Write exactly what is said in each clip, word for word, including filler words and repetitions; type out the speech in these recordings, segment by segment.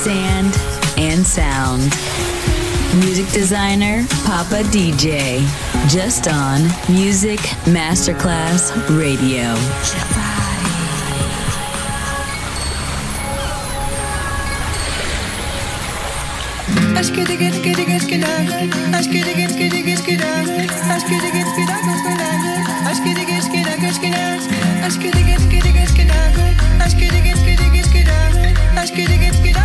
sand and sound. Music designer Papa D J, just on Music Masterclass Radio. Aşk edip git git git git aşk edip git git git git aşk edip git git aşk edip git git git aşk edip git git git aşk edip git git git aşk edip git git aşk edip git git.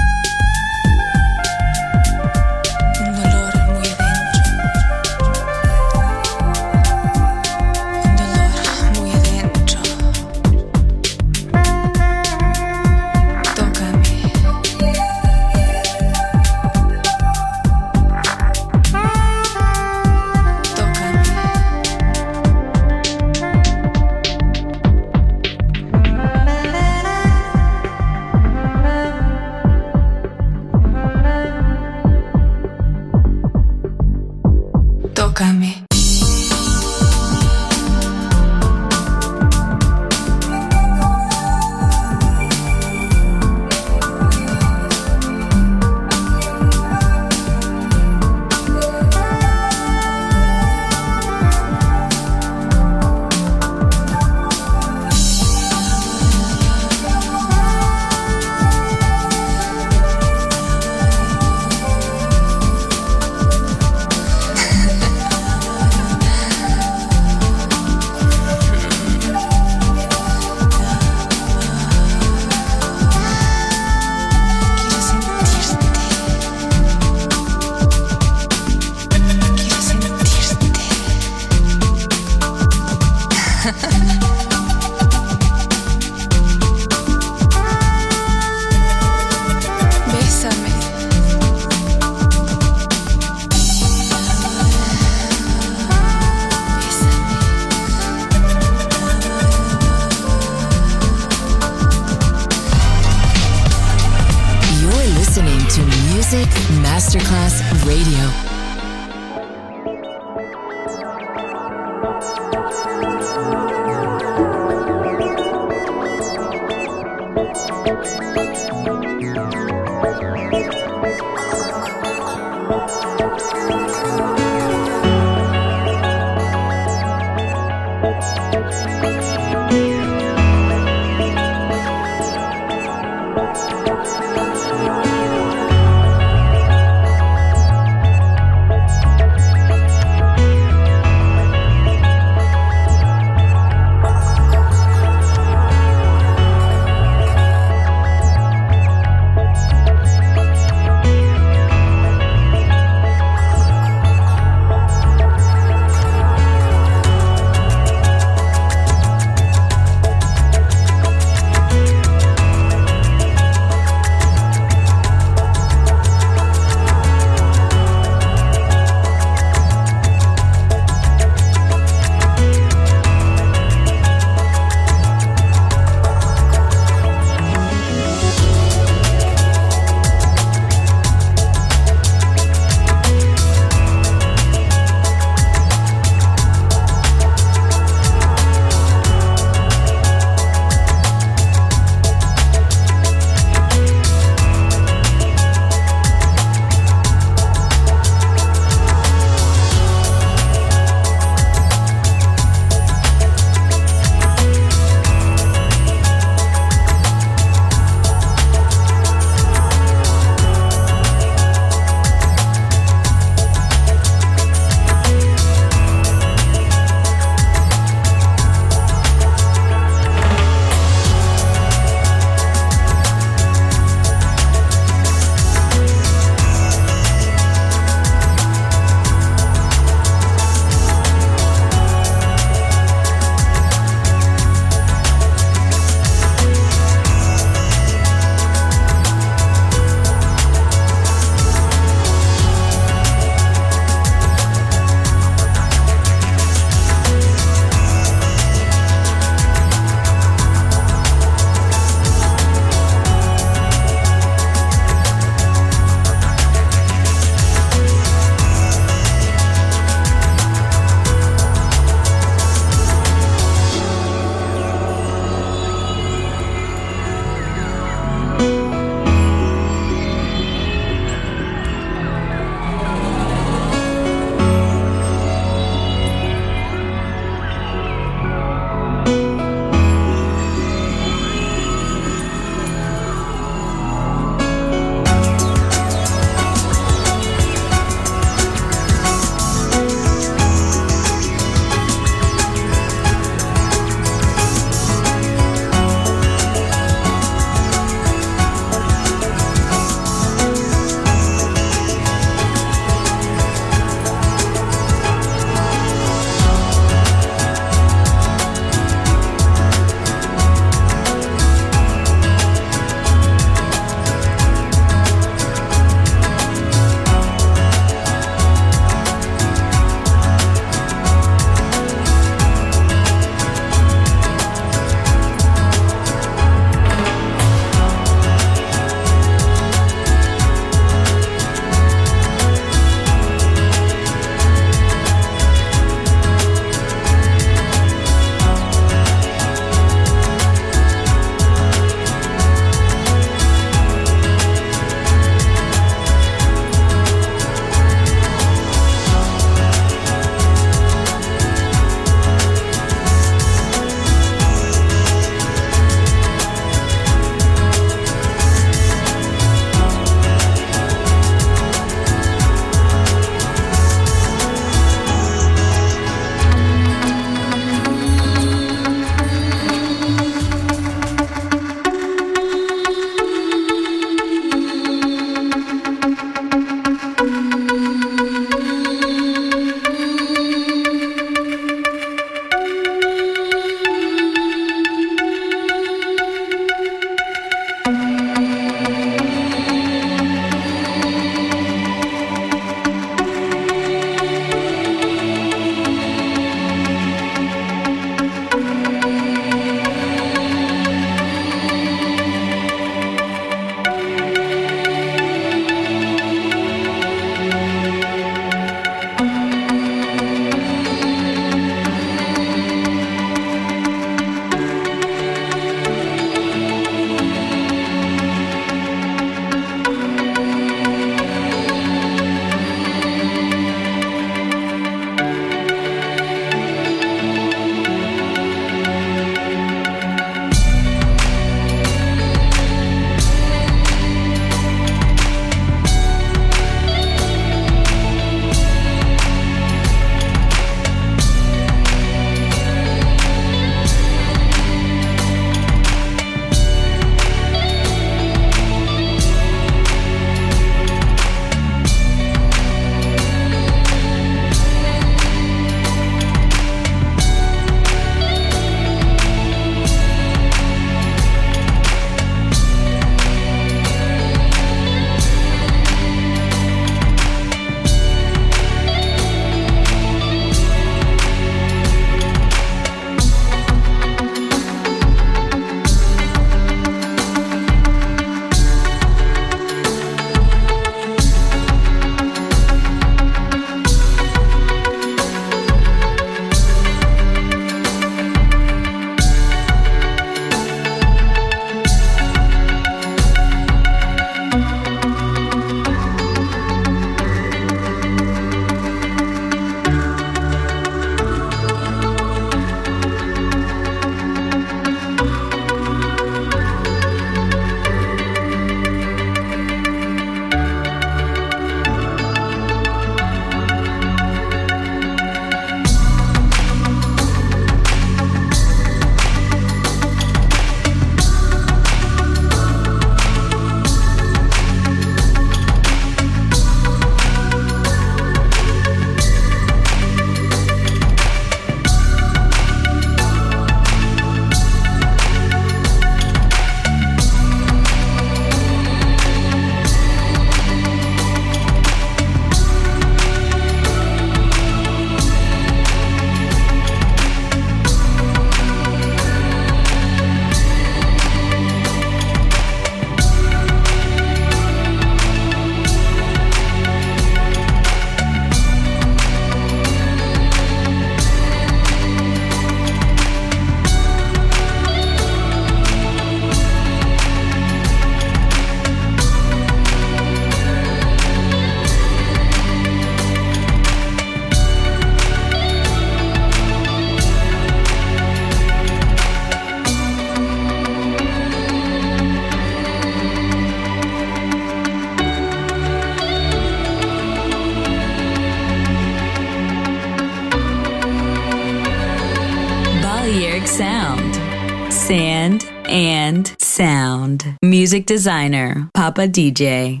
Eric Sound. Sand and Sound. Music designer, Papa D J.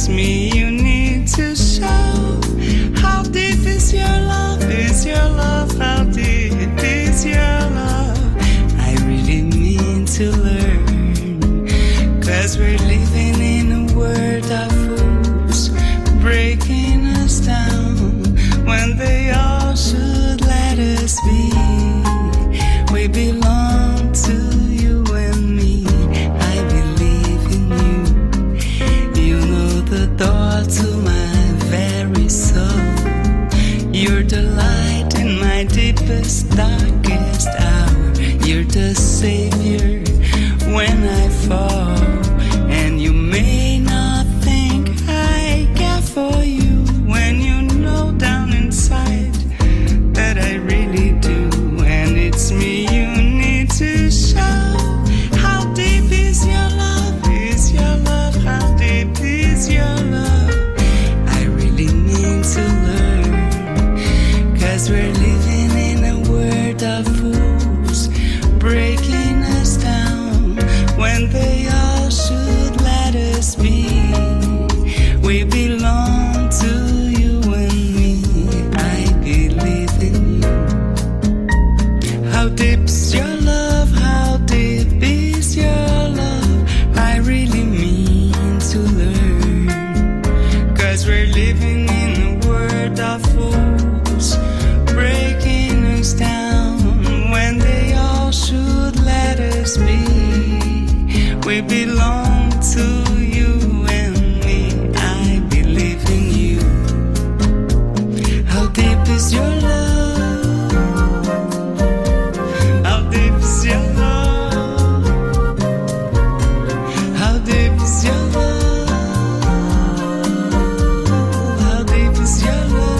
kiss me, you need to show. How deep is your love, is your love, how deep is your love? I really need to learn, 'cause we're living in a world of fools, breaking us down, when they all should let us be. We belong to door to my very soul. You're the light in my deepest, darkest hour. You're the savior when I fall. And you may not think I care for you when you know down inside that I really do. And it's me you need to show. How deep is your love? Is your love? How deep is your love? We're living in a world of fools, breaking us down when they all should let us be. We belong to you and me. I believe in you. How deep's your love? How deep is your love? I really mean to learn, 'cause we're living in a world of fools, breaking us down when they all should let us be. We belong to you and me. I believe in you. How deep is your love? How deep is your love? How deep is your love? How deep is your love?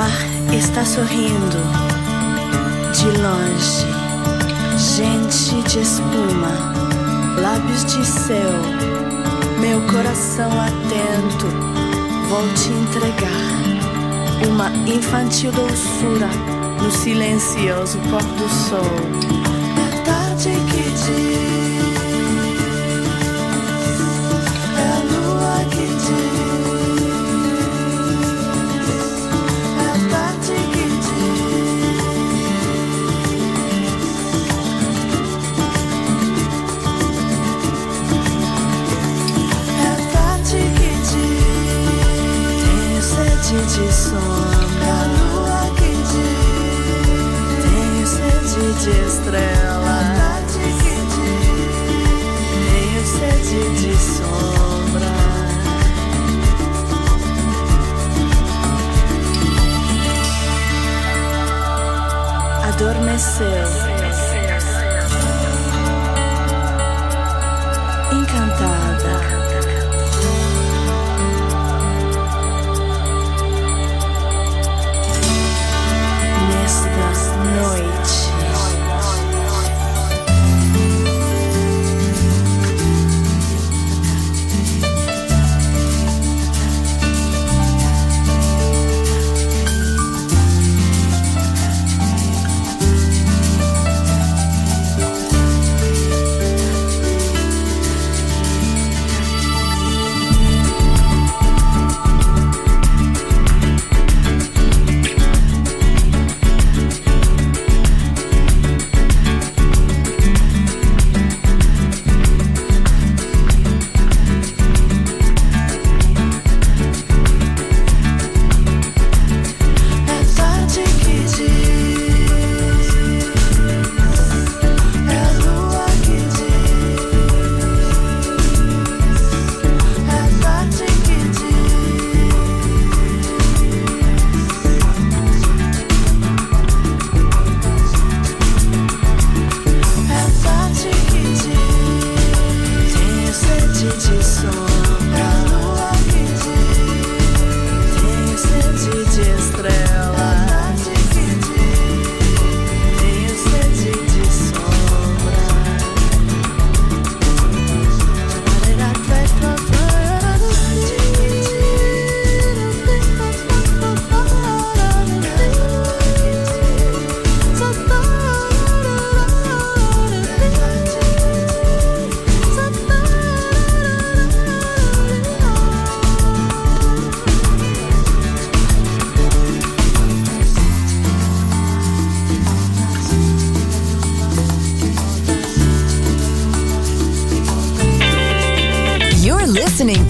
mar está sorrindo. De longe, gente de espuma, lábios de céu, meu coração atento. Vou te entregar uma infantil doçura no silencioso pôr do sol. É tarde que diz, é a lua que diz. De sombra, a lua que diz, tenho sede de estrela, a tarde que diz, tenho sede de sombra. Adormeceu, encantada. Noite.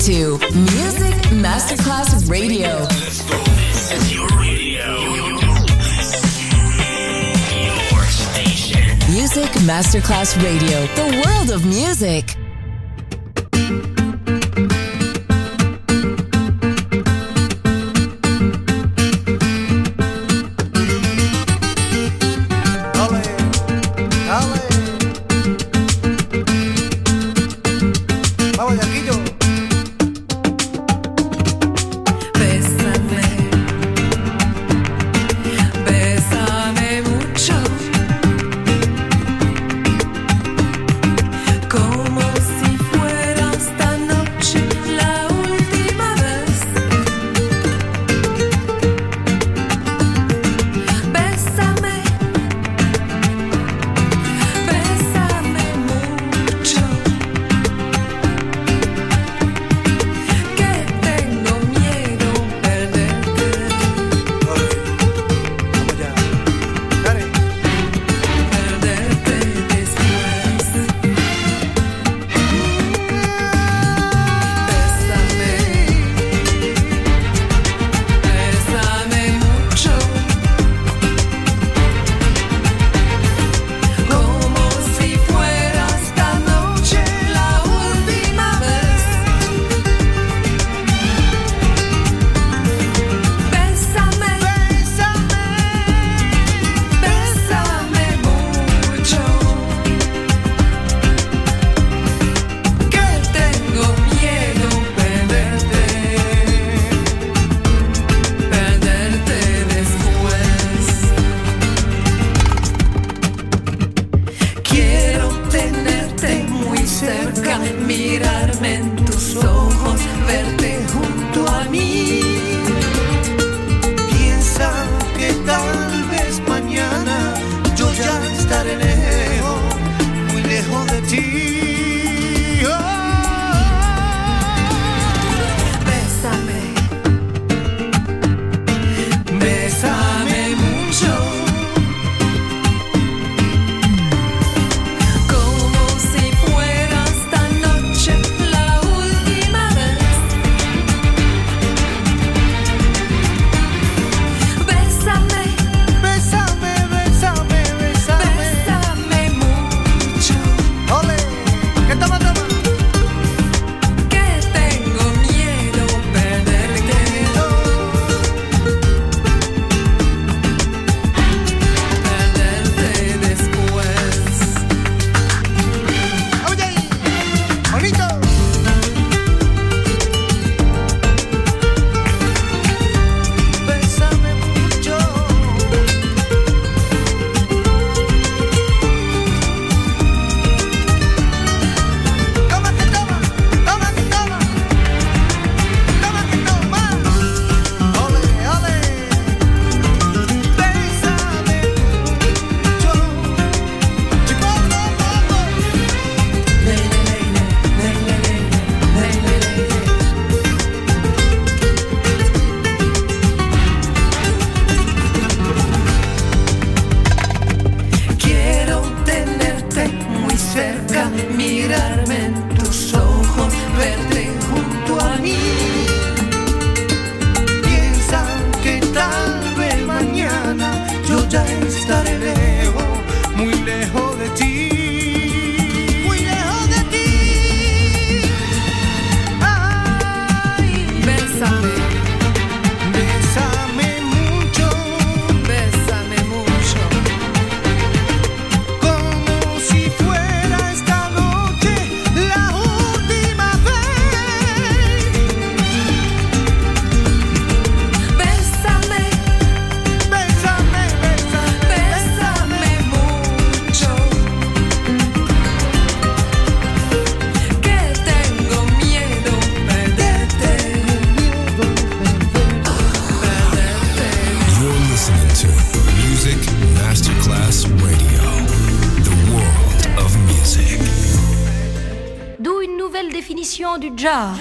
To Music Masterclass Radio. Let's go. This is your radio. Your station. Music Masterclass Radio. The world of music. Como Music Masterclass Radio, the world of music. D'où une nouvelle définition du jazz.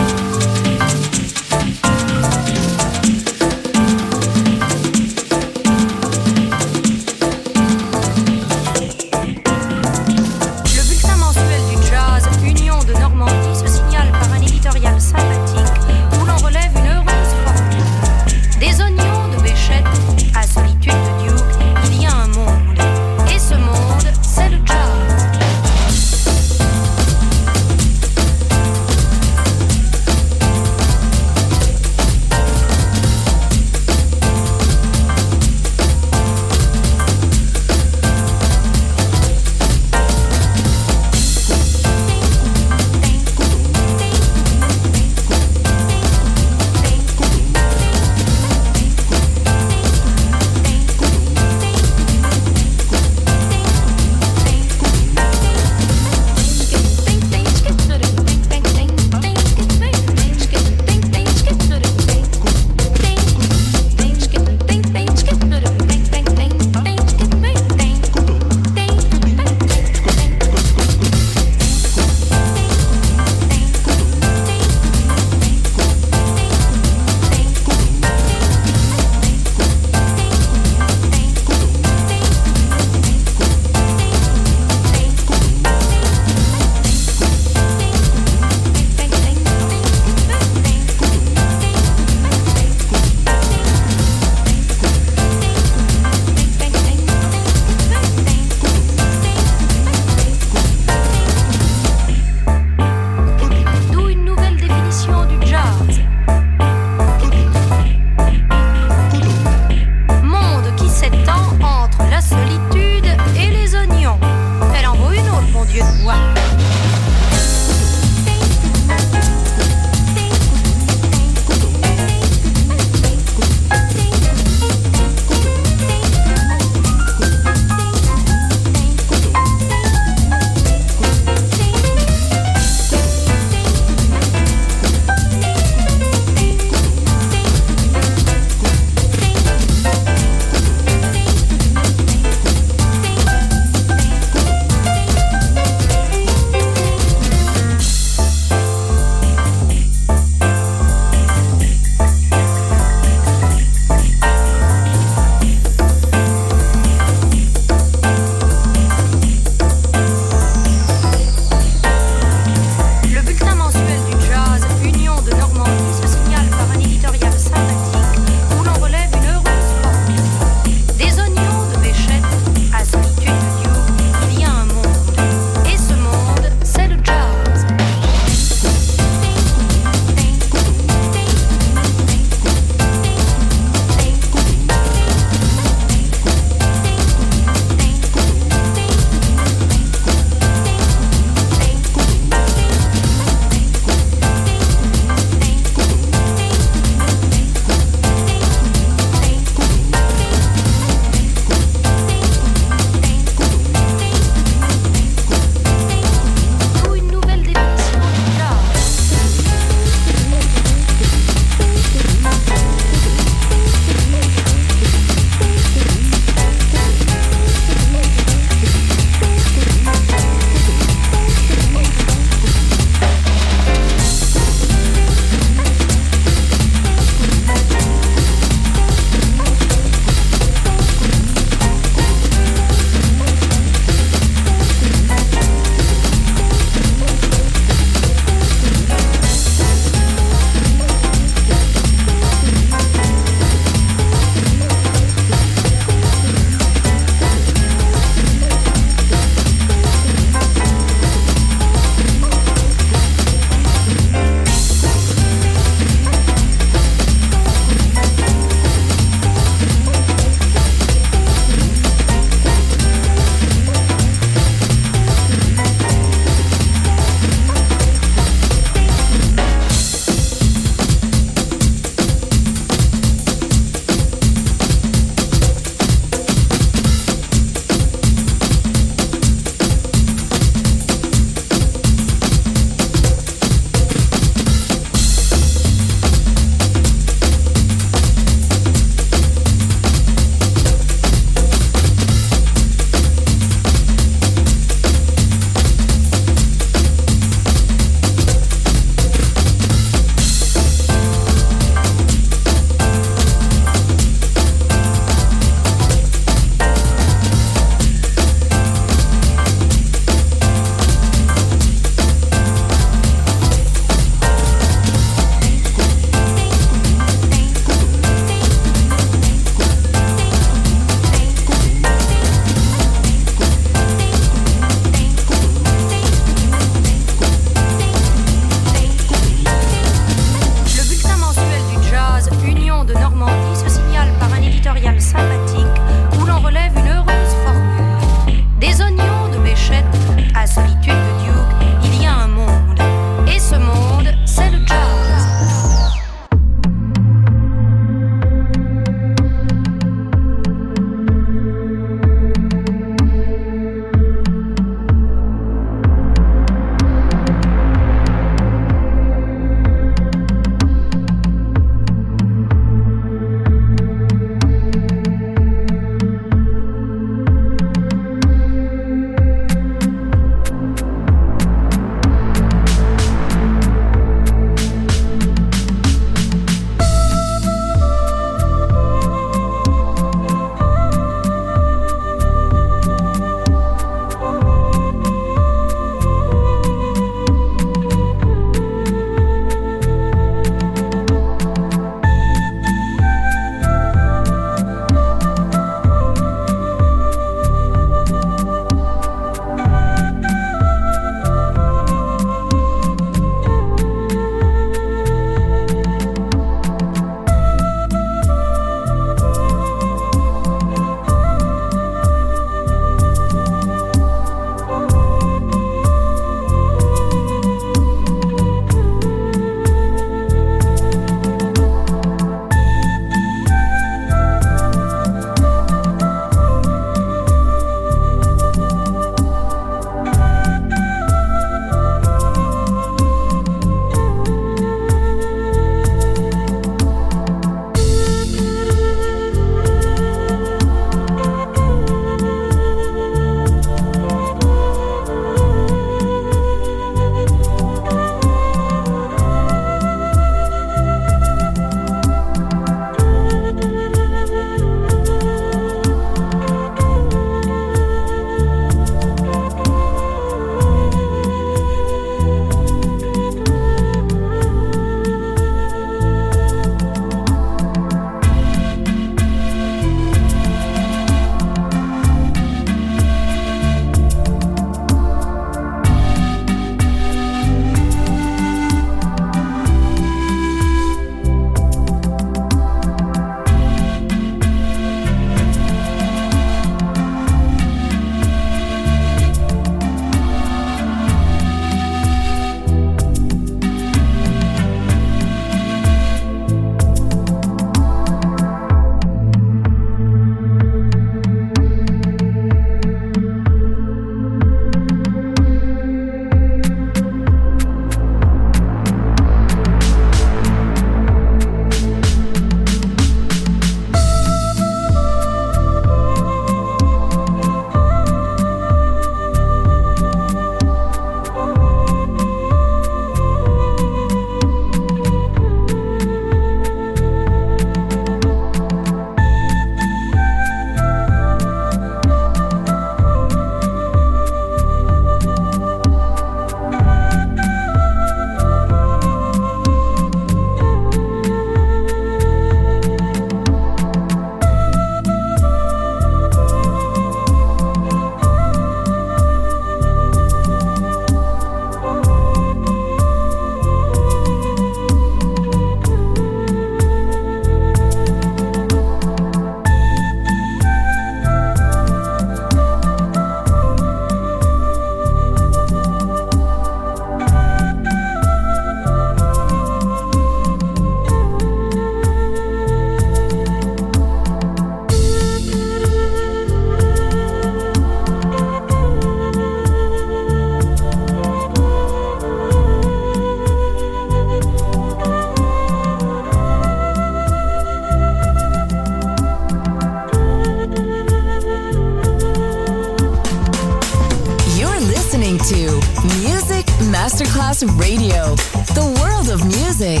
Masterclass Radio, the world of music.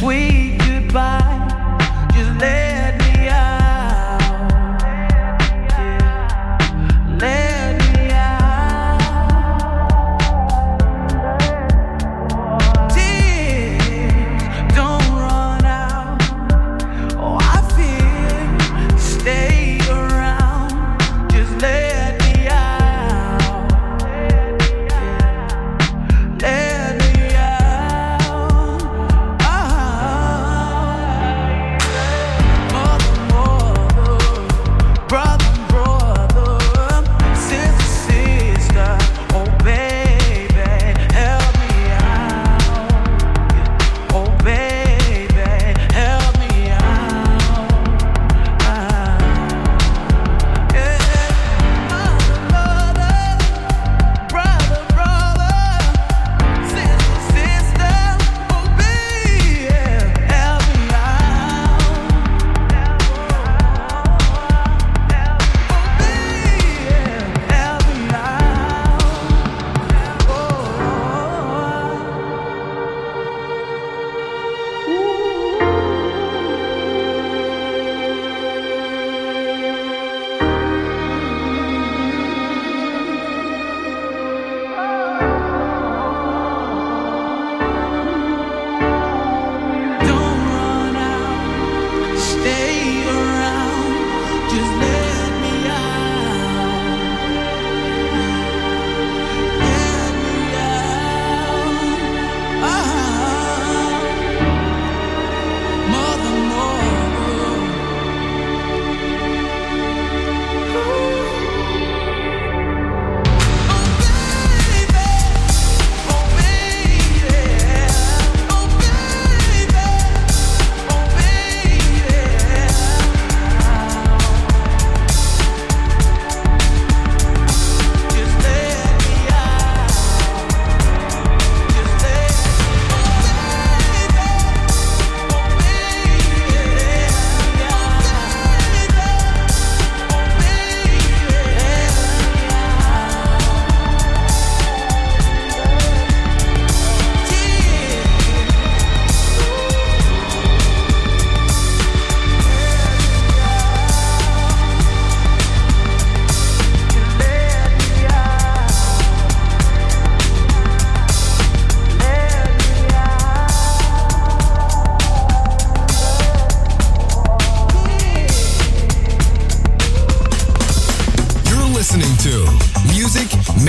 sweet goodbye. Just let me out, yeah. Let me out. Tears don't run out. Oh, I fear stay around. Just let me out, yeah. Let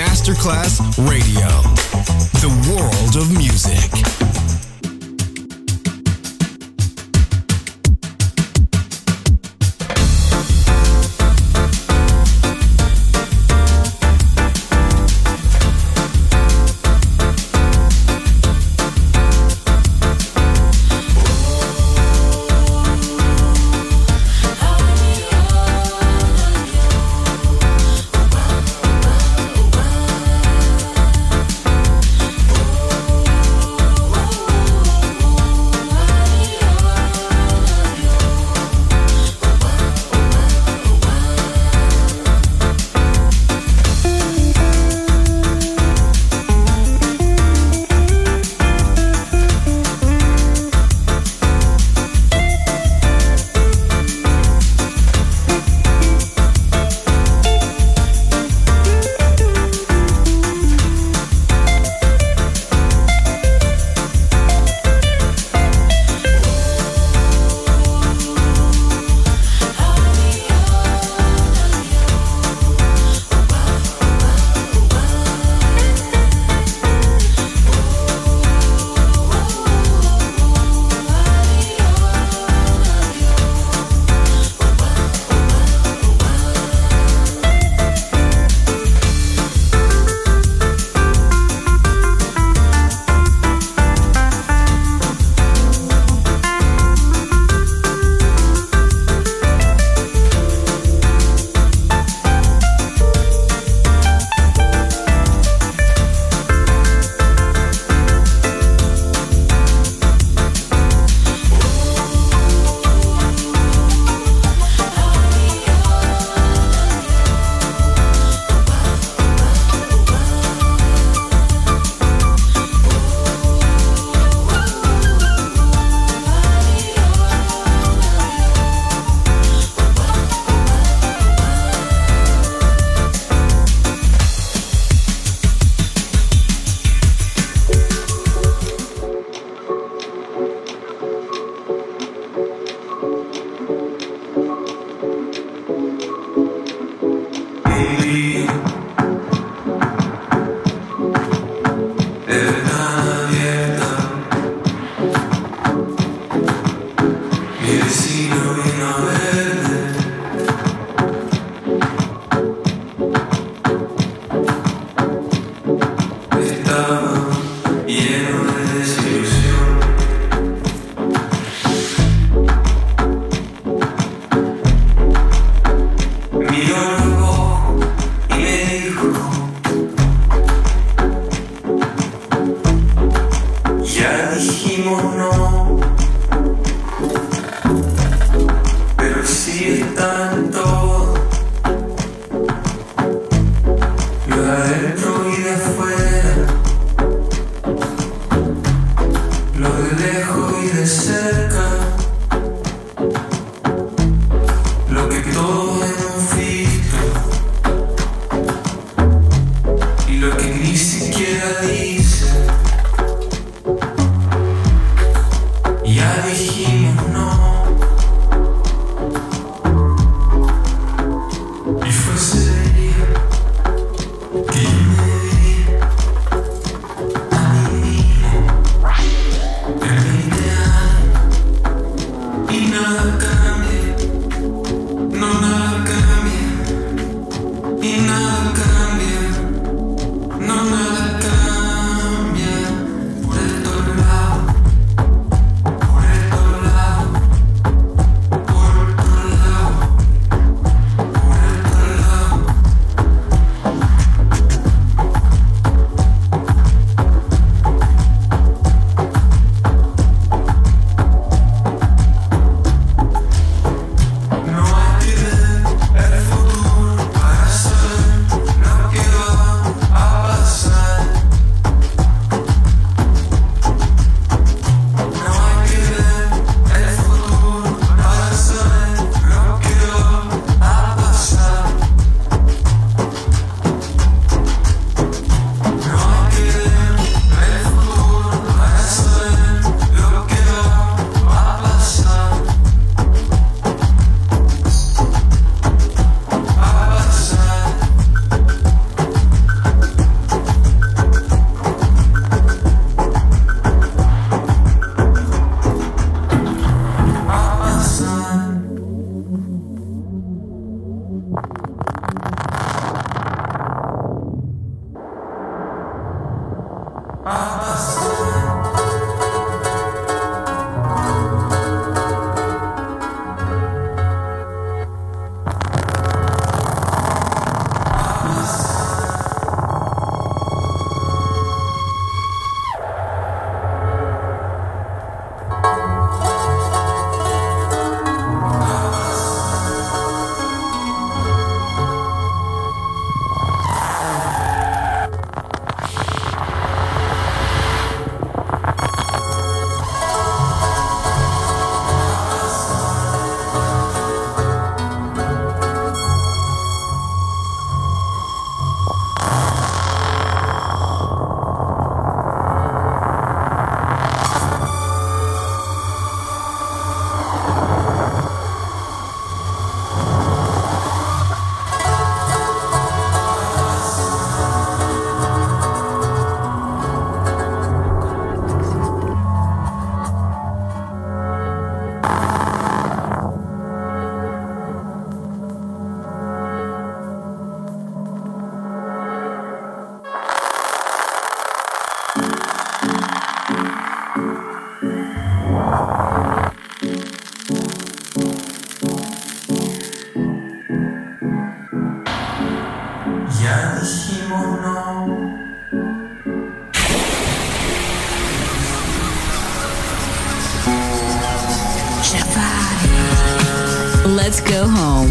Masterclass Radio, the world of music. kimono, pero si tanto yo adentro y de afuera, lo de lejos y de cerca, lo que todo en un filtro y lo que ni siquiera dice. Let's go home.